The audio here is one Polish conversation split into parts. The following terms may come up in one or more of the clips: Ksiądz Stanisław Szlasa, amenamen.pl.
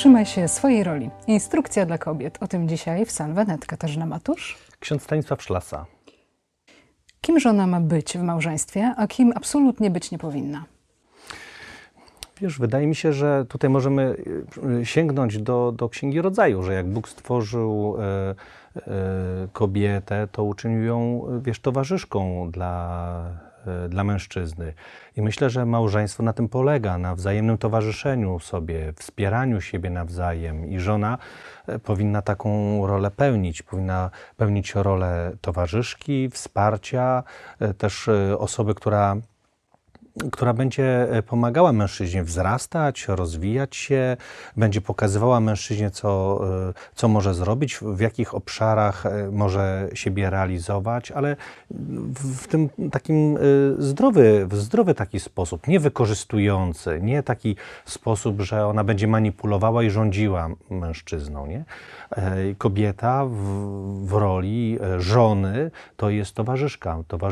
Trzymaj się swojej roli. Instrukcja dla kobiet. O tym dzisiaj w San Wenecja. Katarzyna Matusz. Ksiądz Stanisław Szlasa. Kim żona ma być w małżeństwie, a kim absolutnie być nie powinna? Wiesz, wydaje mi się, że tutaj możemy sięgnąć do Księgi Rodzaju, że jak Bóg stworzył kobietę, to uczynił ją, wiesz, towarzyszką dla mężczyzny. I myślę, że małżeństwo na tym polega, na wzajemnym towarzyszeniu sobie, wspieraniu siebie nawzajem i żona powinna taką rolę pełnić. Powinna pełnić rolę towarzyszki, wsparcia, też osoby, która będzie pomagała mężczyźnie wzrastać, rozwijać się, będzie pokazywała mężczyźnie, co może zrobić, w jakich obszarach może siebie realizować, ale w tym takim zdrowy taki sposób, nie wykorzystujący, nie taki sposób, że ona będzie manipulowała i rządziła mężczyzną, nie? Kobieta w roli żony to jest towarzyszka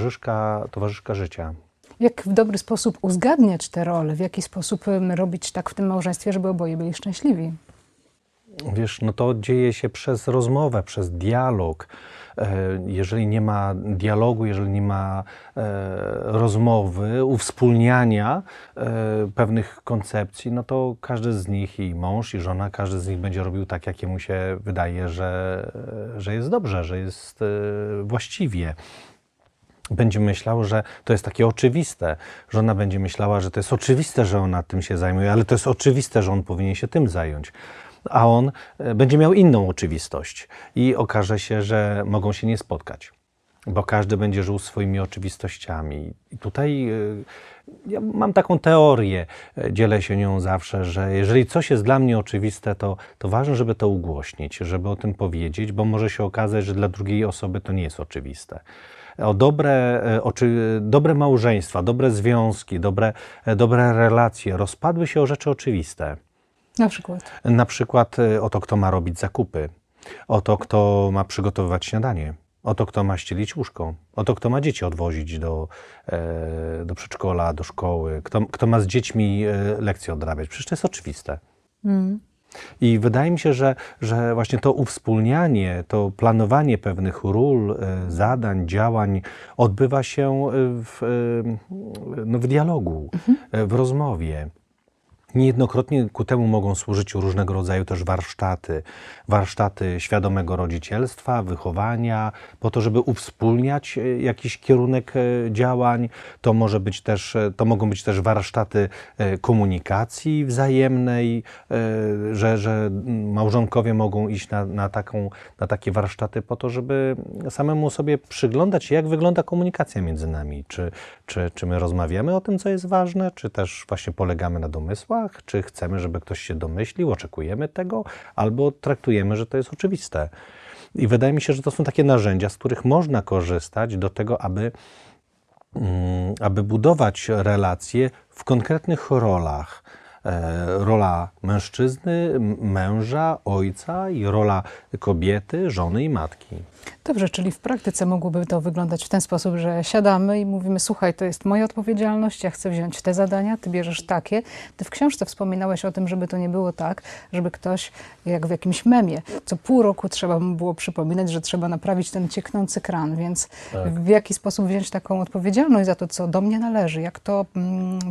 życia. Jak w dobry sposób uzgadniać te role? W jaki sposób robić tak w tym małżeństwie, żeby oboje byli szczęśliwi? Wiesz, no to dzieje się przez rozmowę, przez dialog. Jeżeli nie ma dialogu, jeżeli nie ma rozmowy, uwspólniania pewnych koncepcji, no to każdy z nich, i mąż, i żona, każdy z nich będzie robił tak, jak mu się wydaje, że jest dobrze, że jest właściwie. Będzie myślał, że to jest takie oczywiste. Żona będzie myślała, że to jest oczywiste, że ona tym się zajmuje, ale to jest oczywiste, że on powinien się tym zająć. A on będzie miał inną oczywistość i okaże się, że mogą się nie spotkać, bo każdy będzie żył swoimi oczywistościami. I tutaj ja mam taką teorię, dzielę się nią zawsze, że jeżeli coś jest dla mnie oczywiste, to ważne, żeby to ugłośnić, żeby o tym powiedzieć, bo może się okazać, że dla drugiej osoby to nie jest oczywiste. Dobre małżeństwa, dobre związki, dobre relacje rozpadły się o rzeczy oczywiste. Na przykład? Na przykład o to, kto ma robić zakupy, o to, kto ma przygotowywać śniadanie, o to, kto ma ścielić łóżko, o to, kto ma dzieci odwozić do przedszkola, do szkoły, kto ma z dziećmi lekcje odrabiać. Przecież to jest oczywiste. Mm. I wydaje mi się, że właśnie to uwspólnianie, to planowanie pewnych ról, zadań, działań odbywa się w dialogu, w rozmowie. Niejednokrotnie ku temu mogą służyć różnego rodzaju też warsztaty świadomego rodzicielstwa, wychowania, po to, żeby uwspólniać jakiś kierunek działań. To mogą być też warsztaty komunikacji wzajemnej, że małżonkowie mogą iść na takie warsztaty po to, żeby samemu sobie przyglądać się, jak wygląda komunikacja między nami. Czy my rozmawiamy o tym, co jest ważne, czy też właśnie polegamy na domysłach, czy chcemy, żeby ktoś się domyślił, oczekujemy tego, albo traktujemy, że to jest oczywiste. I wydaje mi się, że to są takie narzędzia, z których można korzystać do tego, aby budować relacje w konkretnych rolach. Rola mężczyzny, męża, ojca i rola kobiety, żony i matki. Dobrze, czyli w praktyce mogłoby to wyglądać w ten sposób, że siadamy i mówimy: słuchaj, to jest moja odpowiedzialność, ja chcę wziąć te zadania, ty bierzesz takie. Ty w książce wspominałeś o tym, żeby to nie było tak, żeby ktoś, jak w jakimś memie, co pół roku trzeba mu było przypominać, że trzeba naprawić ten cieknący kran, więc tak. W jaki sposób wziąć taką odpowiedzialność za to, co do mnie należy, jak to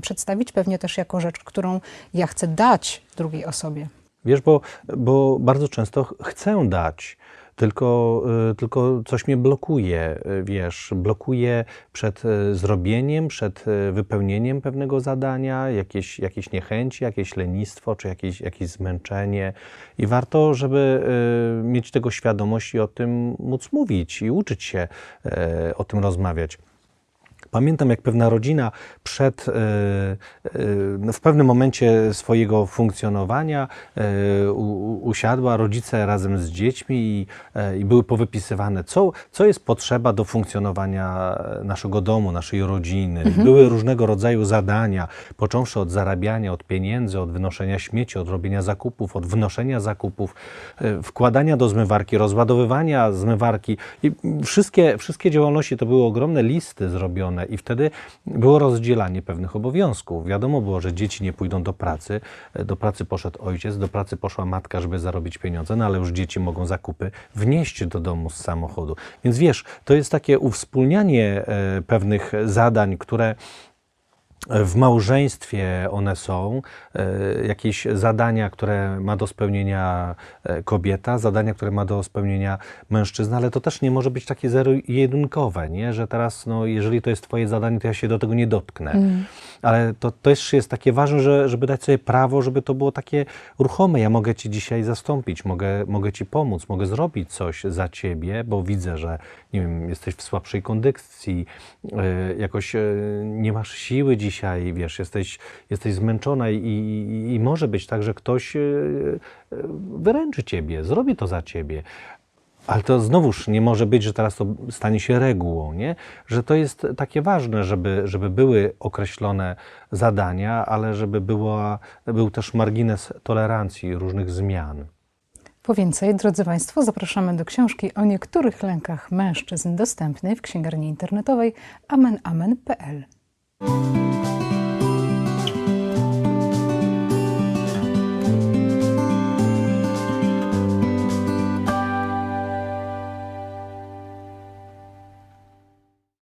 przedstawić pewnie też jako rzecz, którą ja chcę dać drugiej osobie. Wiesz, bo bardzo często chcę dać, tylko coś mnie blokuje, wiesz, blokuje przed zrobieniem, przed wypełnieniem pewnego zadania, jakieś niechęci, jakieś lenistwo, czy jakieś zmęczenie. I warto, żeby mieć tego świadomość i o tym móc mówić i uczyć się o tym rozmawiać. Pamiętam, jak pewna rodzina w pewnym momencie swojego funkcjonowania usiadła, rodzice razem z dziećmi i były powypisywane, co jest potrzeba do funkcjonowania naszego domu, naszej rodziny. Mhm. Były różnego rodzaju zadania, począwszy od zarabiania, od pieniędzy, od wynoszenia śmieci, od robienia zakupów, od wnoszenia zakupów, wkładania do zmywarki, rozładowywania zmywarki. I wszystkie działalności to były ogromne listy zrobione. I wtedy było rozdzielanie pewnych obowiązków. Wiadomo było, że dzieci nie pójdą do pracy poszedł ojciec, do pracy poszła matka, żeby zarobić pieniądze, no ale już dzieci mogą zakupy wnieść do domu z samochodu. Więc wiesz, to jest takie uwspólnianie pewnych zadań, które w małżeństwie one są, jakieś zadania, które ma do spełnienia kobieta, zadania, które ma do spełnienia mężczyzna, ale to też nie może być takie zero-jedynkowe, nie? Że teraz, no, jeżeli to jest twoje zadanie, to ja się do tego nie dotknę. Ale to też jest takie ważne, żeby dać sobie prawo, żeby to było takie ruchome. Ja mogę ci dzisiaj zastąpić, mogę ci pomóc, mogę zrobić coś za ciebie, bo widzę, że nie wiem, jesteś w słabszej kondycji, jakoś nie masz siły dzisiaj, wiesz, jesteś zmęczona i może być tak, że ktoś wyręczy ciebie, zrobi to za ciebie. Ale to znowuż nie może być, że teraz to stanie się regułą, nie? Że to jest takie ważne, żeby były określone zadania, ale żeby był też margines tolerancji różnych zmian. Po więcej, drodzy Państwo, zapraszamy do książki o niektórych lękach mężczyzn dostępnej w księgarni internetowej amenamen.pl.